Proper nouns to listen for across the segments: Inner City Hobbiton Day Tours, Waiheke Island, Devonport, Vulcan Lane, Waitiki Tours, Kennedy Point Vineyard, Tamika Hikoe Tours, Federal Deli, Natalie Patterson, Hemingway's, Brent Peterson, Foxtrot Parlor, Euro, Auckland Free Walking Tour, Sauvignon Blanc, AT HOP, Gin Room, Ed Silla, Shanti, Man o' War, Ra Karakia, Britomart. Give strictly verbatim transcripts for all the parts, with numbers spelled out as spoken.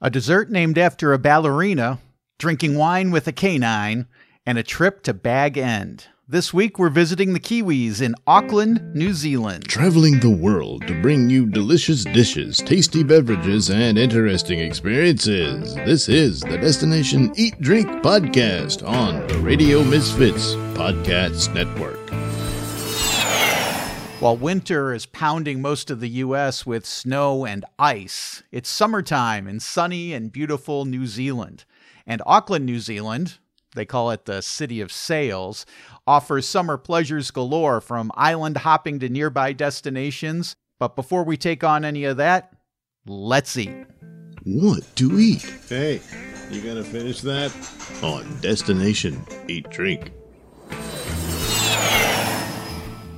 a dessert named after a ballerina, drinking wine with a canine, and a trip to Bag End. This week, we're visiting the Kiwis in Auckland, New Zealand. Traveling the world to bring you delicious dishes, tasty beverages, and interesting experiences. This is the Destination Eat Drink Podcast on the Radio Misfits Podcast Network. While winter is pounding most of the U S with snow and ice, it's summertime in sunny and beautiful New Zealand. And Auckland, New Zealand, they call it the City of Sails, offers summer pleasures galore, from island hopping to nearby destinations. But before we take on any of that, let's eat. What to eat? Hey, you gonna finish that? On Destination Eat Drink.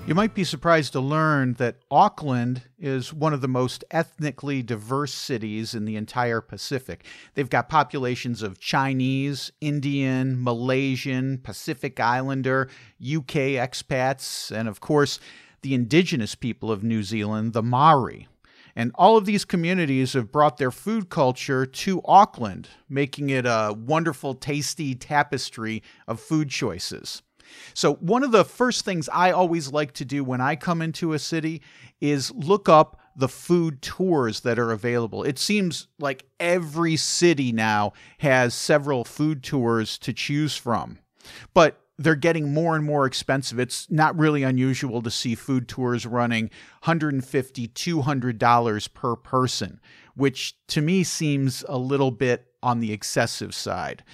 You might be surprised to learn that Auckland is one of the most ethnically diverse cities in the entire Pacific. They've got populations of Chinese, Indian, Malaysian, Pacific Islander, U K expats, and of course, the indigenous people of New Zealand, the Maori. And all of these communities have brought their food culture to Auckland, making it a wonderful, tasty tapestry of food choices. So one of the first things I always like to do when I come into a city is look up the food tours that are available. It seems like every city now has several food tours to choose from, but they're getting more and more expensive. It's not really unusual to see food tours running one hundred fifty dollars, two hundred dollars per person, which to me seems a little bit on the excessive side.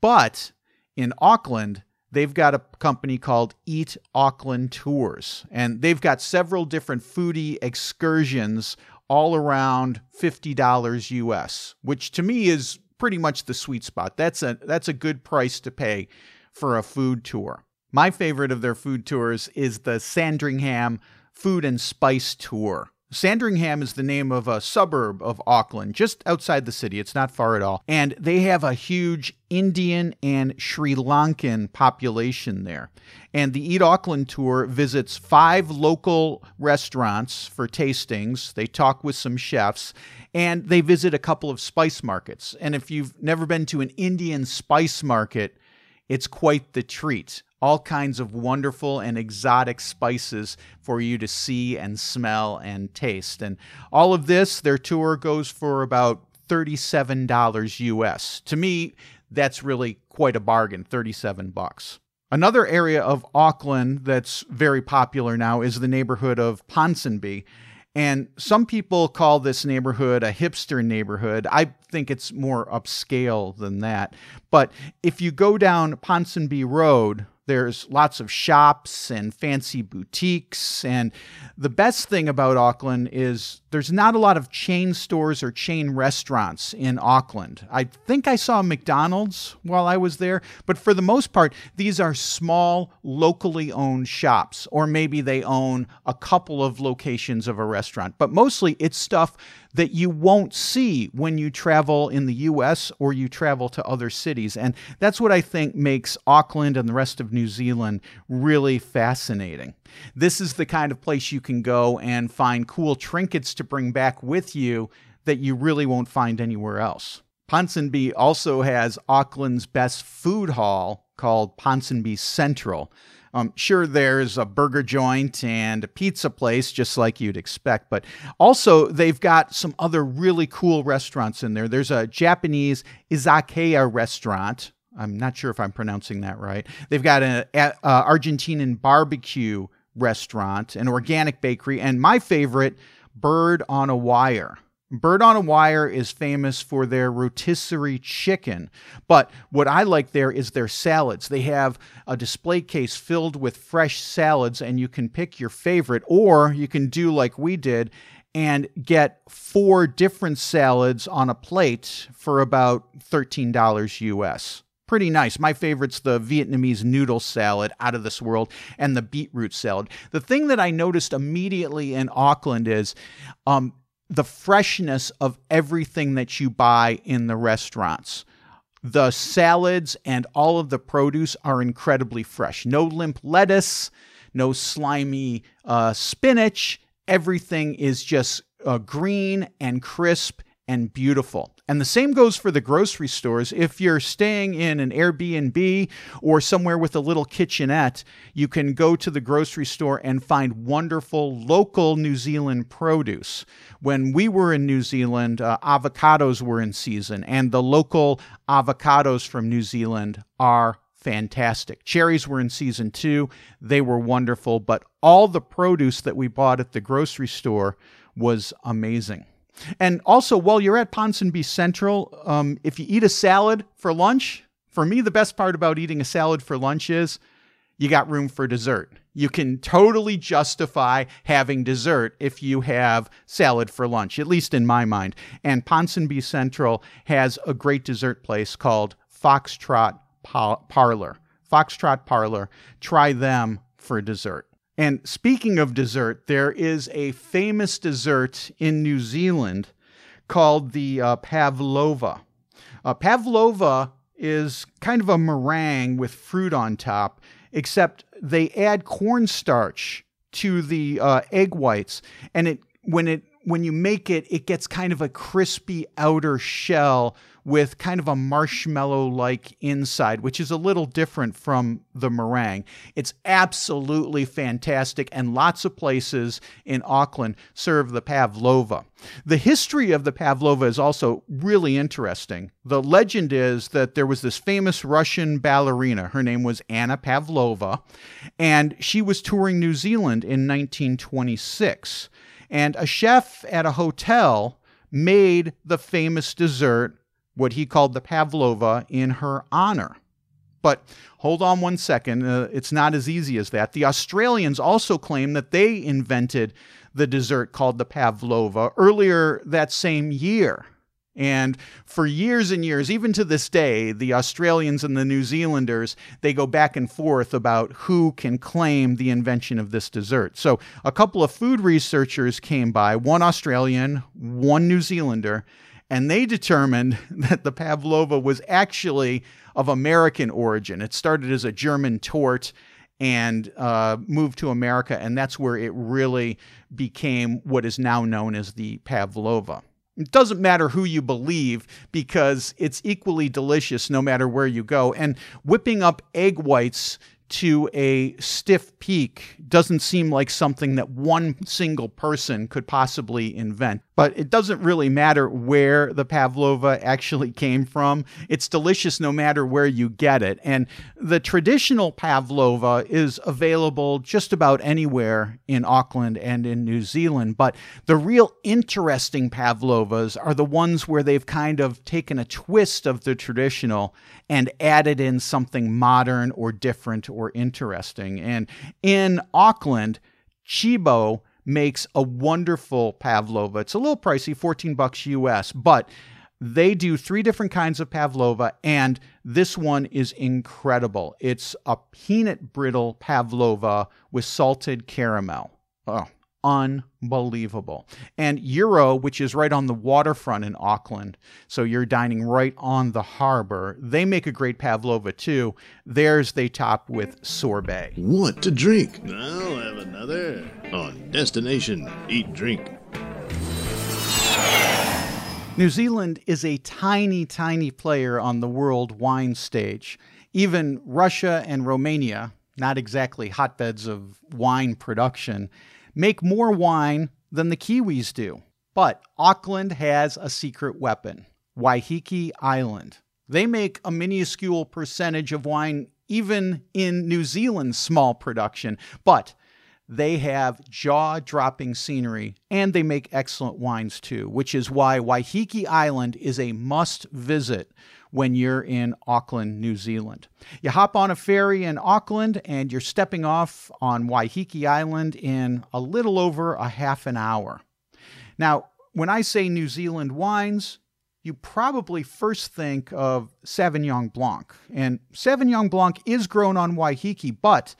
But in Auckland, they've got a company called Eat Auckland Tours, and they've got several different foodie excursions all around fifty dollars U S, which to me is pretty much the sweet spot. That's a that's a good price to pay for a food tour. My favorite of their food tours is the Sandringham Food and Spice Tour. Sandringham is the name of a suburb of Auckland, just outside the city. It's not far at all. And they have a huge Indian and Sri Lankan population there. And the Eat Auckland Tour visits five local restaurants for tastings. They talk with some chefs, and they visit a couple of spice markets. And if you've never been to an Indian spice market, it's quite the treat. All kinds of wonderful and exotic spices for you to see and smell and taste. And all of this, their tour goes for about thirty-seven dollars U S. To me, that's really quite a bargain, thirty-seven bucks. Another area of Auckland that's very popular now is the neighborhood of Ponsonby. And some people call this neighborhood a hipster neighborhood. I think it's more upscale than that. But if you go down Ponsonby Road, there's lots of shops and fancy boutiques. And the best thing about Auckland is there's not a lot of chain stores or chain restaurants in Auckland. I think I saw McDonald's while I was there. But for the most part, these are small, locally owned shops. Or maybe they own a couple of locations of a restaurant. But mostly it's stuff that you won't see when you travel in the U S or you travel to other cities. And that's what I think makes Auckland and the rest of New Zealand really fascinating. This is the kind of place you can go and find cool trinkets to bring back with you that you really won't find anywhere else. Ponsonby also has Auckland's best food hall, called Ponsonby Central. Um, sure, there's a burger joint and a pizza place, just like you'd expect, but also they've got some other really cool restaurants in there. There's a Japanese izakaya restaurant. I'm not sure if I'm pronouncing that right. They've got an uh, Argentinian barbecue restaurant, an organic bakery, and my favorite, Bird on a Wire. Bird on a Wire is famous for their rotisserie chicken, but what I like there is their salads. They have a display case filled with fresh salads, and you can pick your favorite, or you can do like we did and get four different salads on a plate for about thirteen dollars U S. Pretty nice. My favorite's the Vietnamese noodle salad, out of this world, and the beetroot salad. The thing that I noticed immediately in Auckland is, um, the freshness of everything that you buy in the restaurants. The salads and all of the produce are incredibly fresh. No limp lettuce, no slimy uh, spinach. Everything is just uh, green and crisp and beautiful. And the same goes for the grocery stores. If you're staying in an Airbnb or somewhere with a little kitchenette, you can go to the grocery store and find wonderful local New Zealand produce. When we were in New Zealand, uh, avocados were in season, and the local avocados from New Zealand are fantastic. Cherries were in season too. They were wonderful, but all the produce that we bought at the grocery store was amazing. And also, while you're at Ponsonby Central, um, if you eat a salad for lunch, for me, the best part about eating a salad for lunch is you got room for dessert. You can totally justify having dessert if you have salad for lunch, at least in my mind. And Ponsonby Central has a great dessert place called Foxtrot Parlor. Foxtrot Parlor. Try them for dessert. And speaking of dessert, there is a famous dessert in New Zealand called the uh, pavlova. Uh, pavlova is kind of a meringue with fruit on top, except they add cornstarch to the uh, egg whites, and it when it when you make it, it gets kind of a crispy outer shell with kind of a marshmallow-like inside, which is a little different from the meringue. It's absolutely fantastic, and lots of places in Auckland serve the pavlova. The history of the pavlova is also really interesting. The legend is that there was this famous Russian ballerina. Her name was Anna Pavlova, and she was touring New Zealand in nineteen twenty-six. And a chef at a hotel made the famous dessert, what he called the pavlova, in her honor. But hold on one second, uh, it's not as easy as that. The Australians also claim that they invented the dessert called the pavlova earlier that same year. And for years and years, even to this day, the Australians and the New Zealanders, they go back and forth about who can claim the invention of this dessert. So a couple of food researchers came by, one Australian, one New Zealander, and they determined that the pavlova was actually of American origin. It started as a German tort and uh, moved to America, and that's where it really became what is now known as the pavlova. It doesn't matter who you believe because it's equally delicious no matter where you go. And whipping up egg whites to a stiff peak doesn't seem like something that one single person could possibly invent. But it doesn't really matter where the pavlova actually came from. It's delicious no matter where you get it. And the traditional pavlova is available just about anywhere in Auckland and in New Zealand. But the real interesting pavlovas are the ones where they've kind of taken a twist of the traditional and added in something modern or different or interesting. And in Auckland, Chibo makes a wonderful pavlova. It's a little pricey, fourteen bucks U S, but they do three different kinds of pavlova, and this one is incredible. It's a peanut brittle pavlova with salted caramel. Oh, unbelievable. And Euro, which is right on the waterfront in Auckland, so you're dining right on the harbor, they make a great pavlova too. Theirs they top with sorbet. What to drink? I'll have another on Destination Eat Drink. New Zealand is a tiny, tiny player on the world wine stage. Even Russia and Romania, not exactly hotbeds of wine production, make more wine than the Kiwis do. But Auckland has a secret weapon, Waiheke Island. They make a minuscule percentage of wine even in New Zealand's small production, but they have jaw-dropping scenery, and they make excellent wines too, which is why Waiheke Island is a must-visit when you're in Auckland, New Zealand. You hop on a ferry in Auckland, and you're stepping off on Waiheke Island in a little over a half an hour. Now, when I say New Zealand wines, you probably first think of Sauvignon Blanc. And Sauvignon Blanc is grown on Waiheke, but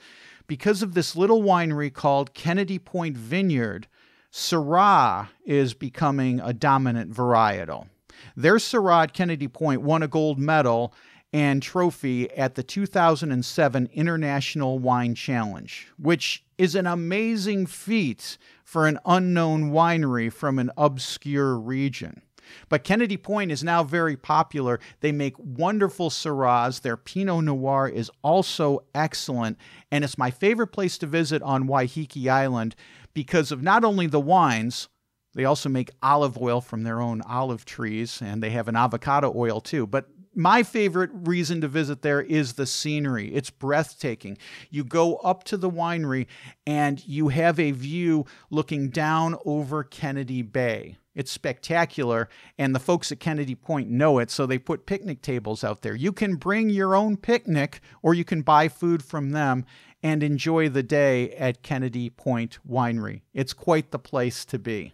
because of this little winery called Kennedy Point Vineyard, Syrah is becoming a dominant varietal. Their Syrah at Kennedy Point won a gold medal and trophy at the two thousand seven International Wine Challenge, which is an amazing feat for an unknown winery from an obscure region. But Kennedy Point is now very popular. They make wonderful Syrahs. Their Pinot Noir is also excellent. And it's my favorite place to visit on Waiheke Island because of not only the wines, they also make olive oil from their own olive trees, and they have an avocado oil too. But my favorite reason to visit there is the scenery. It's breathtaking. You go up to the winery and you have a view looking down over Kennedy Bay. It's spectacular, and the folks at Kennedy Point know it, so they put picnic tables out there. You can bring your own picnic, or you can buy food from them and enjoy the day at Kennedy Point Winery. It's quite the place to be.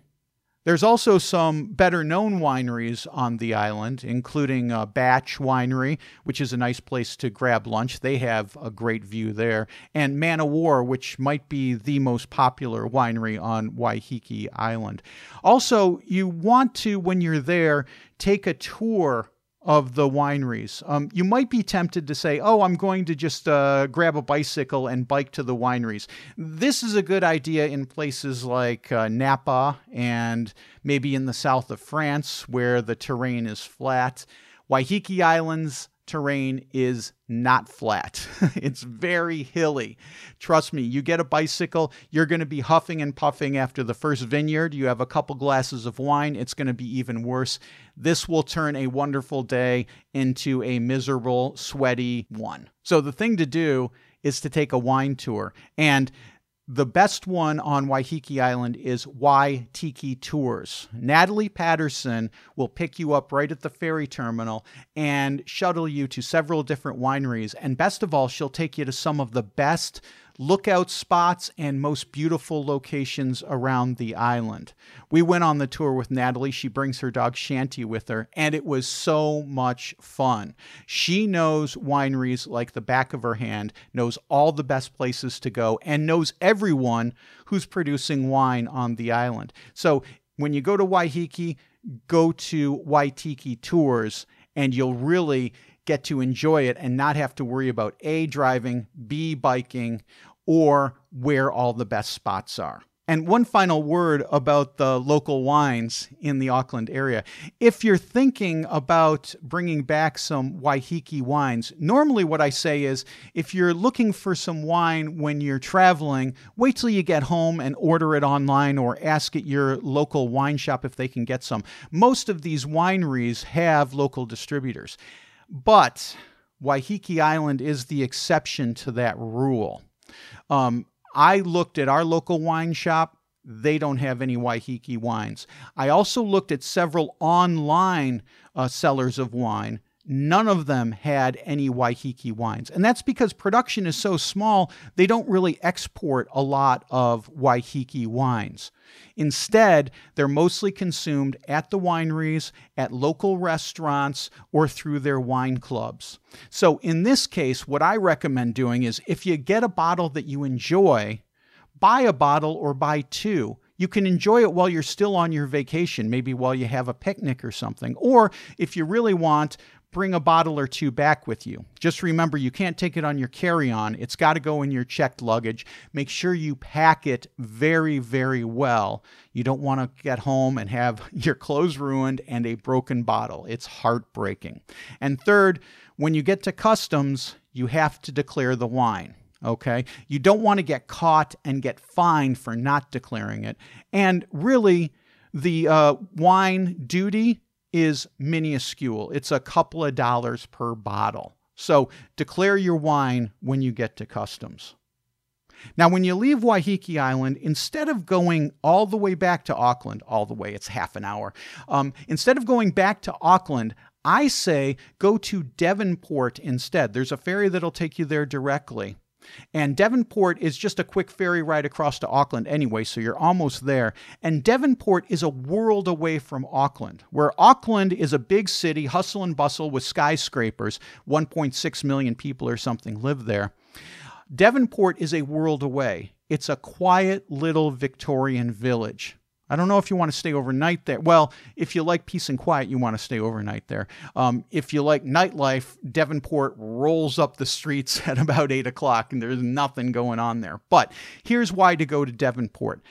There's also some better-known wineries on the island, including uh, Batch Winery, which is a nice place to grab lunch. They have a great view there. And Man o' War, which might be the most popular winery on Waiheke Island. Also, you want to, when you're there, take a tour of the wineries. Um, you might be tempted to say, oh, I'm going to just uh, grab a bicycle and bike to the wineries. This is a good idea in places like uh, Napa and maybe in the south of France where the terrain is flat. Waiheke Island's terrain is not flat. It's very hilly. Trust me, you get a bicycle, you're going to be huffing and puffing after the first vineyard. You have a couple glasses of wine, it's going to be even worse. This will turn a wonderful day into a miserable, sweaty one. So the thing to do is to take a wine tour. And the best one on Waiheke Island is Waitiki Tours. Natalie Patterson will pick you up right at the ferry terminal and shuttle you to several different wineries. And best of all, she'll take you to some of the best lookout spots and most beautiful locations around the island. We went on the tour with Natalie. She brings her dog Shanti with her, and it was so much fun. She knows wineries like the back of her hand, knows all the best places to go, and knows everyone who's producing wine on the island. So when you go to Waiheke, go to Waitiki Tours, and you'll really get to enjoy it and not have to worry about A, driving, B, biking, or where all the best spots are. And one final word about the local wines in the Auckland area. If you're thinking about bringing back some Waiheke wines, normally what I say is, if you're looking for some wine when you're traveling, wait till you get home and order it online or ask at your local wine shop if they can get some. Most of these wineries have local distributors. But Waiheke Island is the exception to that rule. Um, I looked at our local wine shop. They don't have any Waiheke wines. I also looked at several online uh, sellers of wine. None of them had any Waiheke wines. And that's because production is so small, they don't really export a lot of Waiheke wines. Instead, they're mostly consumed at the wineries, at local restaurants, or through their wine clubs. So in this case, what I recommend doing is if you get a bottle that you enjoy, buy a bottle or buy two. You can enjoy it while you're still on your vacation, maybe while you have a picnic or something. Or if you really want, bring a bottle or two back with you. Just remember, you can't take it on your carry-on. It's got to go in your checked luggage. Make sure you pack it very, very well. You don't want to get home and have your clothes ruined and a broken bottle. It's heartbreaking. And third, when you get to customs, you have to declare the wine. Okay? You don't want to get caught and get fined for not declaring it. And really, the uh, wine duty is minuscule. It's a couple of dollars per bottle. So declare your wine when you get to customs. Now, when you leave Waiheke Island, instead of going all the way back to Auckland, all the way, it's half an hour, um, instead of going back to Auckland, I say go to Devonport instead. There's a ferry that'll take you there directly. And Devonport is just a quick ferry ride across to Auckland anyway, so you're almost there. And Devonport is a world away from Auckland, where Auckland is a big city, hustle and bustle with skyscrapers. one point six million people or something live there. Devonport is a world away. It's a quiet little Victorian village. I don't know if you want to stay overnight there. Well, if you like peace and quiet, you want to stay overnight there. Um, if you like nightlife, Devonport rolls up the streets at about eight o'clock, and there's nothing going on there. But here's why to go to Devonport.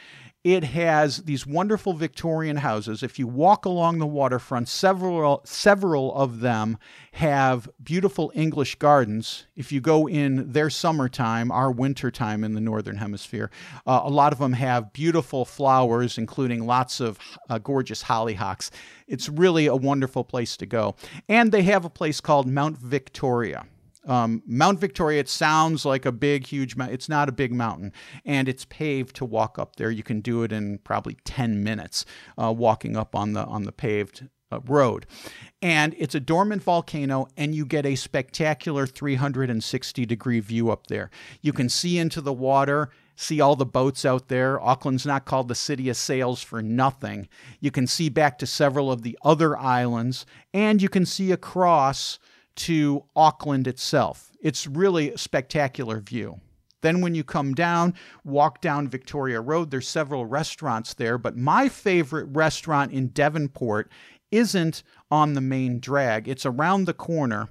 It has these wonderful Victorian houses. If you walk along the waterfront, several several of them have beautiful English gardens. If you go in their summertime, our wintertime in the Northern Hemisphere, uh, a lot of them have beautiful flowers, including lots of uh, gorgeous hollyhocks. It's really a wonderful place to go. And they have a place called Mount Victoria. Um, Mount Victoria, it sounds like a big, huge mountain. It's not a big mountain, and it's paved to walk up there. You can do it in probably ten minutes uh, walking up on the, on the paved uh, road. And it's a dormant volcano, and you get a spectacular three hundred sixty degree view up there. You can see into the water, see all the boats out there. Auckland's not called the City of Sails for nothing. You can see back to several of the other islands, and you can see across to Auckland itself. It's really a spectacular view. Then when you come down, walk down Victoria Road, there's several restaurants there, but my favorite restaurant in Devonport isn't on the main drag. It's around the corner,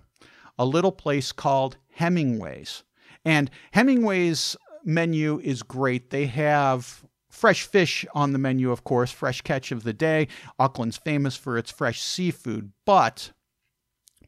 a little place called Hemingway's. And Hemingway's menu is great. They have fresh fish on the menu, of course, fresh catch of the day. Auckland's famous for its fresh seafood, but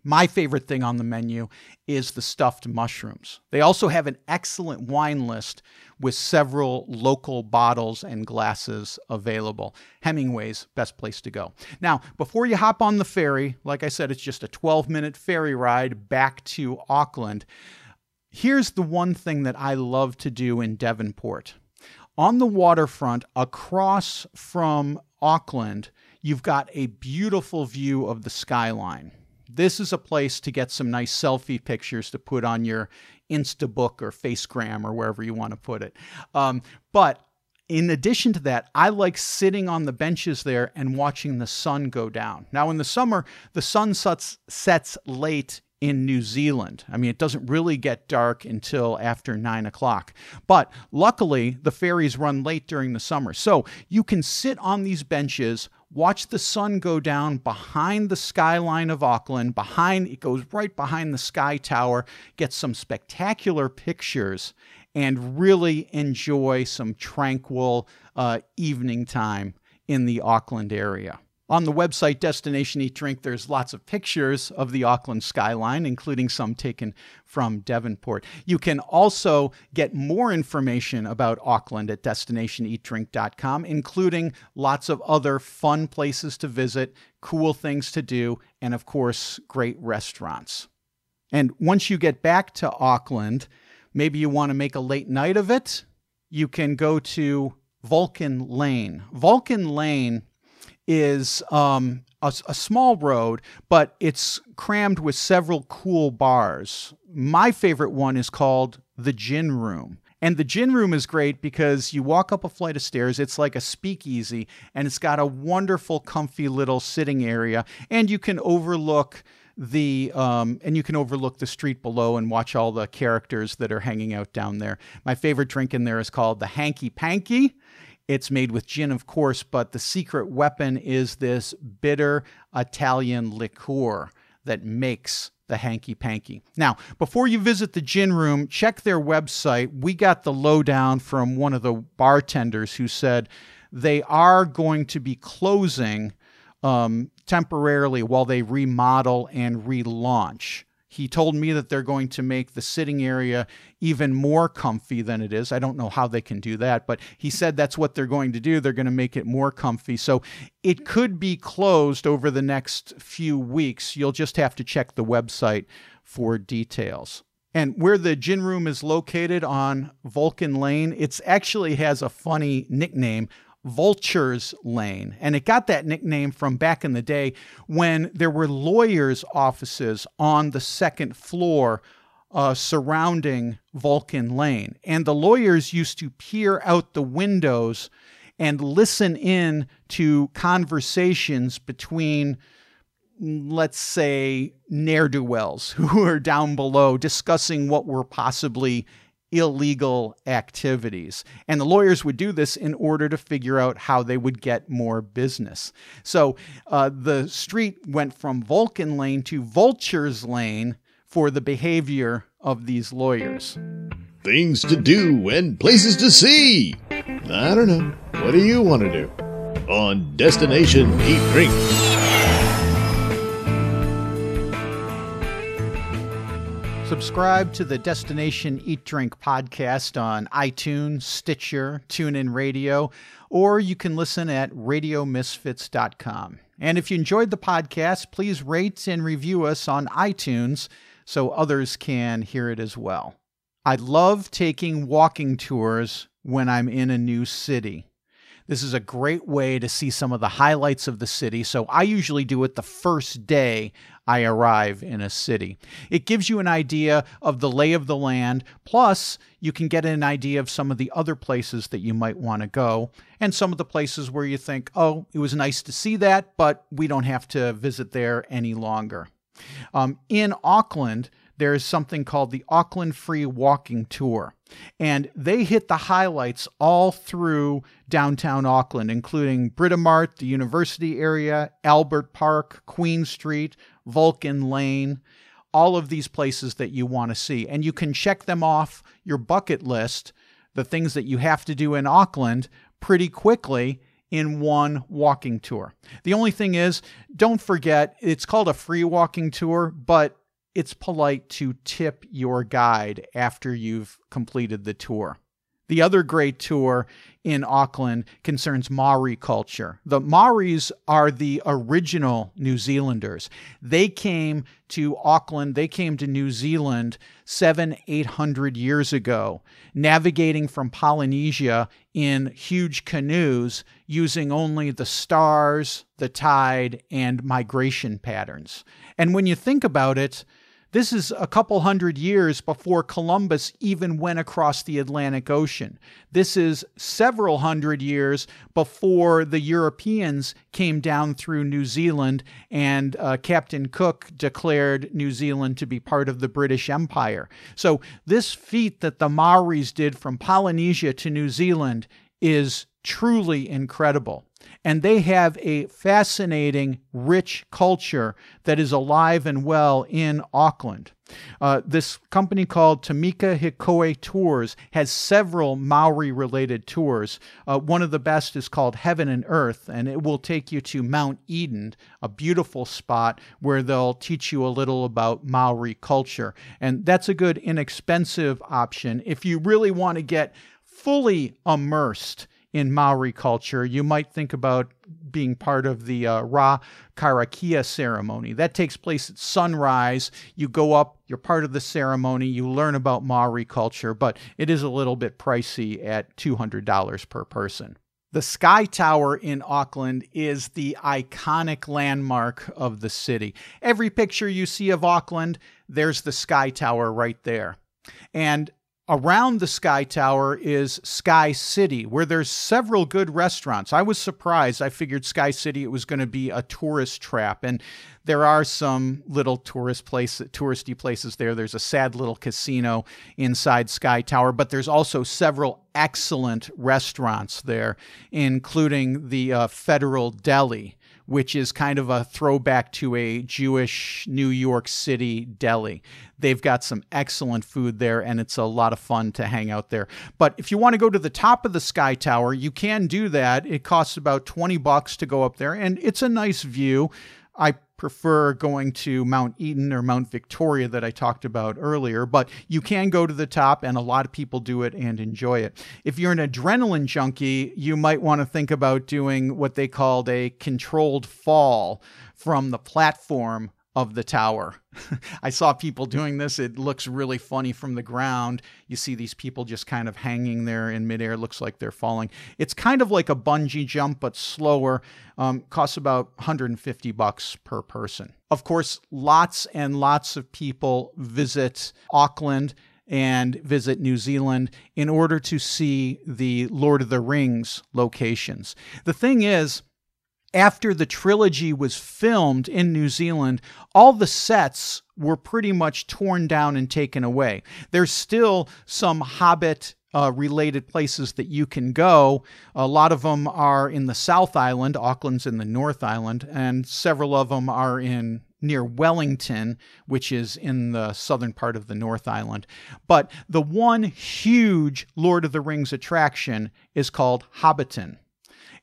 my favorite thing on the menu is the stuffed mushrooms. They also have an excellent wine list with several local bottles and glasses available. Hemingway's, best place to go. Now, before you hop on the ferry, like I said, it's just a twelve minute ferry ride back to Auckland. Here's the one thing that I love to do in Devonport. On the waterfront, across from Auckland, you've got a beautiful view of the skyline. This is a place to get some nice selfie pictures to put on your Instabook or Facegram or wherever you want to put it. Um, but in addition to that, I like sitting on the benches there and watching the sun go down. Now, in the summer, the sun sets, sets late in New Zealand. I mean, it doesn't really get dark until after nine o'clock. But luckily, the ferries run late during the summer. So you can sit on these benches, watch the sun go down behind the skyline of Auckland, behind, it goes right behind the Sky Tower, get some spectacular pictures, and really enjoy some tranquil uh, evening time in the Auckland area. On the website Destination Eat Drink, there's lots of pictures of the Auckland skyline, including some taken from Devonport. You can also get more information about Auckland at destination eat drink dot com, including lots of other fun places to visit, cool things to do, and of course, great restaurants. And once you get back to Auckland, maybe you want to make a late night of it, you can go to Vulcan Lane. Vulcan Lane is um, a, a small road, but it's crammed with several cool bars. My favorite one is called the Gin Room. And the Gin Room is great because you walk up a flight of stairs, it's like a speakeasy, and it's got a wonderful, comfy little sitting area, and you can overlook the um, and you can overlook the street below and watch all the characters that are hanging out down there. My favorite drink in there is called the Hanky Panky. It's made with gin, of course, but the secret weapon is this bitter Italian liqueur that makes the Hanky Panky. Now, before you visit the Gin Room, check their website. We got the lowdown from one of the bartenders who said they are going to be closing um, temporarily while they remodel and relaunch. He told me that they're going to make the sitting area even more comfy than it is. I don't know how they can do that, but he said that's what they're going to do. They're going to make it more comfy. So it could be closed over the next few weeks. You'll just have to check the website for details. And where the Gin Room is located on Vulcan Lane, it actually has a funny nickname, Vulture's Lane. And it got that nickname from back in the day when there were lawyers' offices on the second floor uh, surrounding Vulcan Lane. And the lawyers used to peer out the windows and listen in to conversations between, let's say, ne'er-do-wells who are down below discussing what were possibly illegal activities. And the lawyers would do this in order to figure out how they would get more business. So uh, the street went from Vulcan Lane to Vulture's Lane for the behavior of these lawyers. Things to do and places to see. I don't know. What do you want to do? On Destination Eat Drink. Subscribe to the Destination Eat Drink podcast on iTunes, Stitcher, TuneIn Radio, or you can listen at radio misfits dot com. And if you enjoyed the podcast, please rate and review us on iTunes so others can hear it as well. I love taking walking tours when I'm in a new city. This is a great way to see some of the highlights of the city, so I usually do it the first day I arrive in a city. It gives you an idea of the lay of the land, plus you can get an idea of some of the other places that you might want to go, and some of the places where you think, oh, it was nice to see that, but we don't have to visit there any longer. Um, in Auckland, there is something called the Auckland Free Walking Tour, and they hit the highlights all through downtown Auckland, including Britomart, the University area, Albert Park, Queen Street, Vulcan Lane, all of these places that you want to see. And you can check them off your bucket list, the things that you have to do in Auckland, pretty quickly in one walking tour. The only thing is, don't forget, it's called a free walking tour, but it's polite to tip your guide after you've completed the tour. The other great tour in Auckland concerns Maori culture. The Maoris are the original New Zealanders. They came to Auckland, they came to New Zealand seven, eight hundred years ago, navigating from Polynesia in huge canoes using only the stars, the tide, and migration patterns. And when you think about it, this is a couple hundred years before Columbus even went across the Atlantic Ocean. This is several hundred years before the Europeans came down through New Zealand and uh, Captain Cook declared New Zealand to be part of the British Empire. So this feat that the Maoris did from Polynesia to New Zealand is truly incredible. And they have a fascinating, rich culture that is alive and well in Auckland. Uh, this company called Tamika Hikoe Tours has several Maori-related tours. Uh, one of the best is called Heaven and Earth, and it will take you to Mount Eden, a beautiful spot where they'll teach you a little about Maori culture. And that's a good, inexpensive option. If you really want to get fully immersed in Maori culture, you might think about being part of the uh, Ra Karakia ceremony. That takes place at sunrise. You go up, you're part of the ceremony, you learn about Maori culture, but it is a little bit pricey at two hundred dollars per person. The Sky Tower in Auckland is the iconic landmark of the city. Every picture you see of Auckland, there's the Sky Tower right there. And around the Sky Tower is Sky City, where there's several good restaurants. I was surprised. I figured Sky City, it was going to be a tourist trap, and there are some little tourist place, touristy places there. There's a sad little casino inside Sky Tower, but there's also several excellent restaurants there, including the uh, Federal Deli, which is kind of a throwback to a Jewish New York City deli. They've got some excellent food there, and it's a lot of fun to hang out there. But if you want to go to the top of the Sky Tower, you can do that. It costs about twenty bucks to go up there, and it's a nice view. I prefer going to Mount Eden or Mount Victoria that I talked about earlier, but you can go to the top, and a lot of people do it and enjoy it. If you're an adrenaline junkie, you might want to think about doing what they called a controlled fall from the platform of the tower. I saw people doing this. It looks really funny from the ground. You see these people just kind of hanging there in midair. It looks like they're falling. It's kind of like a bungee jump, but slower. Um, costs about one hundred fifty bucks per person. Of course, lots and lots of people visit Auckland and visit New Zealand in order to see the Lord of the Rings locations. The thing is, after the trilogy was filmed in New Zealand, all the sets were pretty much torn down and taken away. There's still some Hobbit uh, related places that you can go. A lot of them are in the South Island. Auckland's in the North Island, and several of them are in near Wellington, which is in the southern part of the North Island. But the one huge Lord of the Rings attraction is called Hobbiton.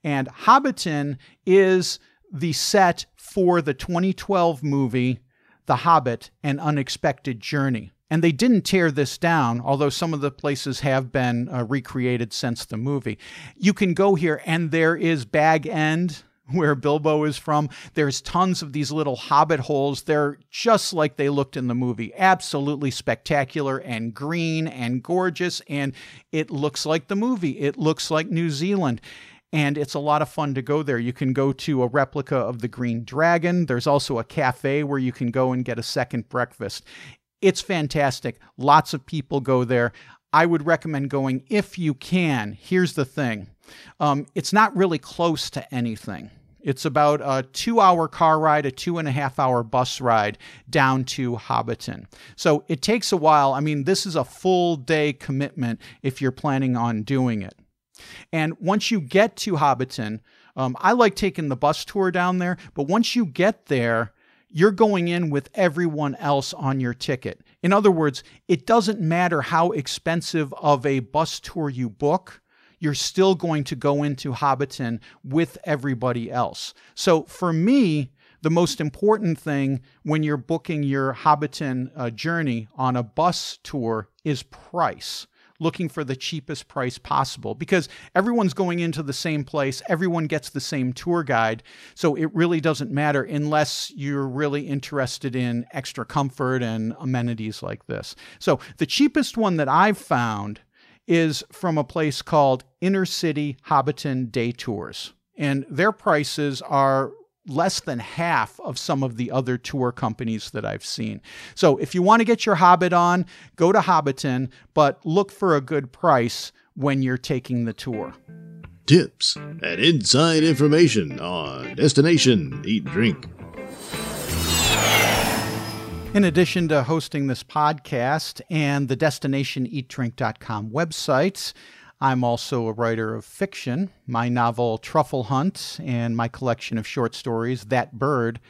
And Hobbiton is the set for the twenty twelve movie, The Hobbit, An Unexpected Journey. And they didn't tear this down, although some of the places have been uh, recreated since the movie. You can go here, and there is Bag End, where Bilbo is from. There's tons of these little hobbit holes. They're just like they looked in the movie. Absolutely spectacular and green and gorgeous, and it looks like the movie. It looks like New Zealand. And it's a lot of fun to go there. You can go to a replica of the Green Dragon. There's also a cafe where you can go and get a second breakfast. It's fantastic. Lots of people go there. I would recommend going if you can. Here's the thing. Um, it's not really close to anything. It's about a two-hour car ride, a two-and-a-half-hour bus ride down to Hobbiton. So it takes a while. I mean, this is a full-day commitment if you're planning on doing it. And once you get to Hobbiton, um, I like taking the bus tour down there, but once you get there, you're going in with everyone else on your ticket. In other words, it doesn't matter how expensive of a bus tour you book, you're still going to go into Hobbiton with everybody else. So for me, the most important thing when you're booking your Hobbiton uh, journey on a bus tour is price. Looking for the cheapest price possible, because everyone's going into the same place, everyone gets the same tour guide, so it really doesn't matter unless you're really interested in extra comfort and amenities like this. So the cheapest one that I've found is from a place called Inner City Hobbiton Day Tours, and their prices are less than half of some of the other tour companies that I've seen. So if you want to get your Hobbit on, go to Hobbiton, but look for a good price when you're taking the tour. Tips and inside information on Destination Eat Drink. In addition to hosting this podcast and the destination eat drink dot com websites, I'm also a writer of fiction. My novel Truffle Hunt and my collection of short stories, That Bird,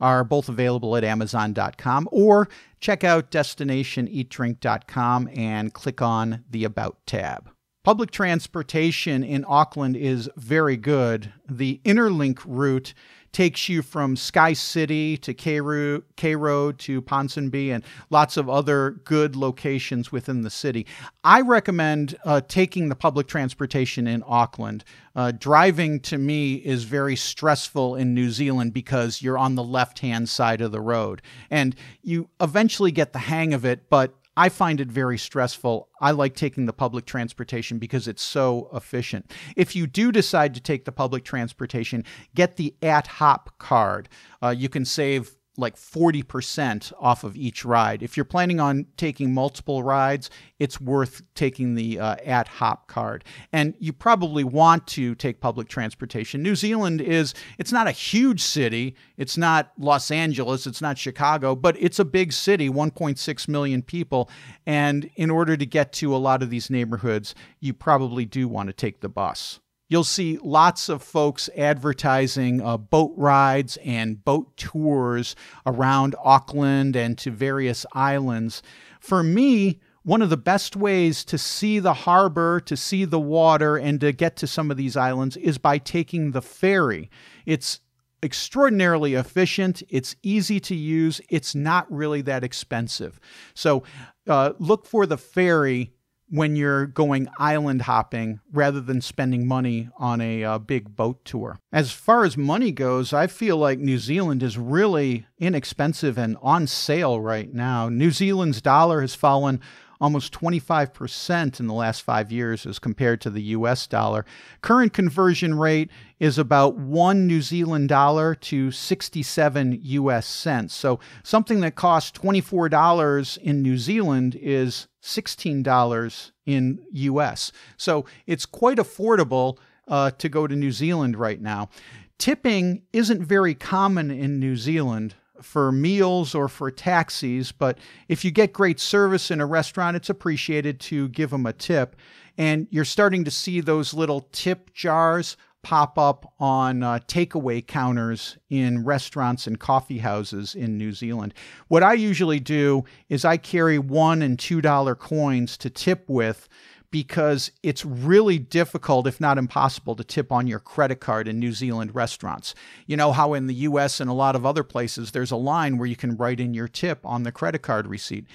are both available at amazon dot com, or check out destination eat drink dot com and click on the About tab. Public transportation in Auckland is very good. The Interlink route takes you from Sky City to Cairo, Cairo to Ponsonby and lots of other good locations within the city. I recommend uh, taking the public transportation in Auckland. Uh, driving to me is very stressful in New Zealand because you're on the left-hand side of the road. And you eventually get the hang of it, but I find it very stressful. I like taking the public transportation because it's so efficient. If you do decide to take the public transportation, get the AT HOP card. Uh, you can save like forty percent off of each ride. If you're planning on taking multiple rides, it's worth taking the uh, AT HOP card. And you probably want to take public transportation. New Zealand is, it's not a huge city. It's not Los Angeles. It's not Chicago, but it's a big city, one point six million people. And in order to get to a lot of these neighborhoods, you probably do want to take the bus. You'll see lots of folks advertising uh, boat rides and boat tours around Auckland and to various islands. For me, one of the best ways to see the harbor, to see the water, and to get to some of these islands is by taking the ferry. It's extraordinarily efficient. It's easy to use. It's not really that expensive. So uh, look for the ferry when you're going island hopping rather than spending money on a uh, big boat tour. As far as money goes, I feel like New Zealand is really inexpensive and on sale right now. New Zealand's dollar has fallen almost twenty-five percent in the last five years as compared to the U S dollar. Current conversion rate is about one New Zealand dollar to sixty-seven U S cents. So something that costs twenty-four dollars in New Zealand is sixteen dollars in U S. So it's quite affordable uh, to go to New Zealand right now. Tipping isn't very common in New Zealand for meals or for taxis, but if you get great service in a restaurant, it's appreciated to give them a tip. And you're starting to see those little tip jars pop up on uh, takeaway counters in restaurants and coffee houses in New Zealand. What I usually do is I carry one and two dollar coins to tip with, because it's really difficult, if not impossible, to tip on your credit card in New Zealand restaurants. You know how in the U S and a lot of other places, there's a line where you can write in your tip on the credit card receipt.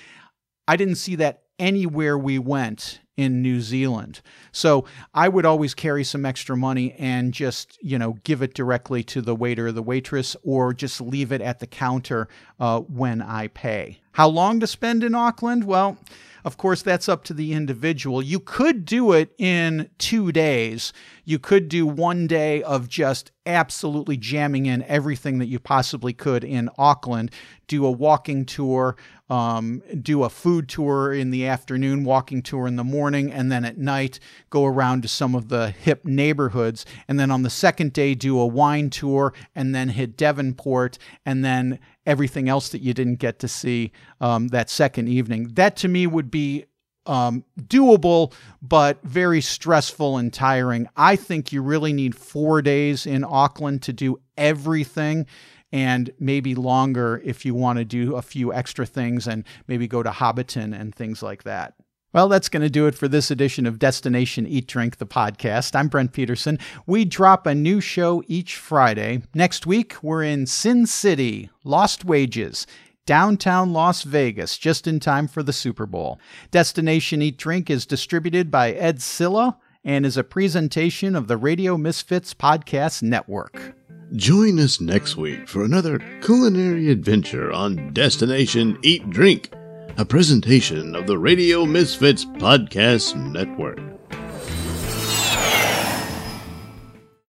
I didn't see that anywhere we went in New Zealand. So I would always carry some extra money and just, you know, give it directly to the waiter or the waitress, or just leave it at the counter uh, when I pay. How long to spend in Auckland? Well, of course, that's up to the individual. You could do it in two days. You could do one day of just absolutely jamming in everything that you possibly could in Auckland, do a walking tour, um, do a food tour in the afternoon, walking tour in the morning, Morning, and then at night go around to some of the hip neighborhoods, and then on the second day do a wine tour, and then hit Devonport, and then everything else that you didn't get to see um, that second evening. That to me would be um, doable, but very stressful and tiring. I think you really need four days in Auckland to do everything, and maybe longer if you want to do a few extra things and maybe go to Hobbiton and things like that. Well, that's going to do it for this edition of Destination Eat Drink, the podcast. I'm Brent Peterson. We drop a new show each Friday. Next week, we're in Sin City, Lost Wages, downtown Las Vegas, just in time for the Super Bowl. Destination Eat Drink is distributed by Ed Silla and is a presentation of the Radio Misfits Podcast Network. Join us next week for another culinary adventure on Destination Eat Drink, a presentation of the Radio Misfits Podcast Network.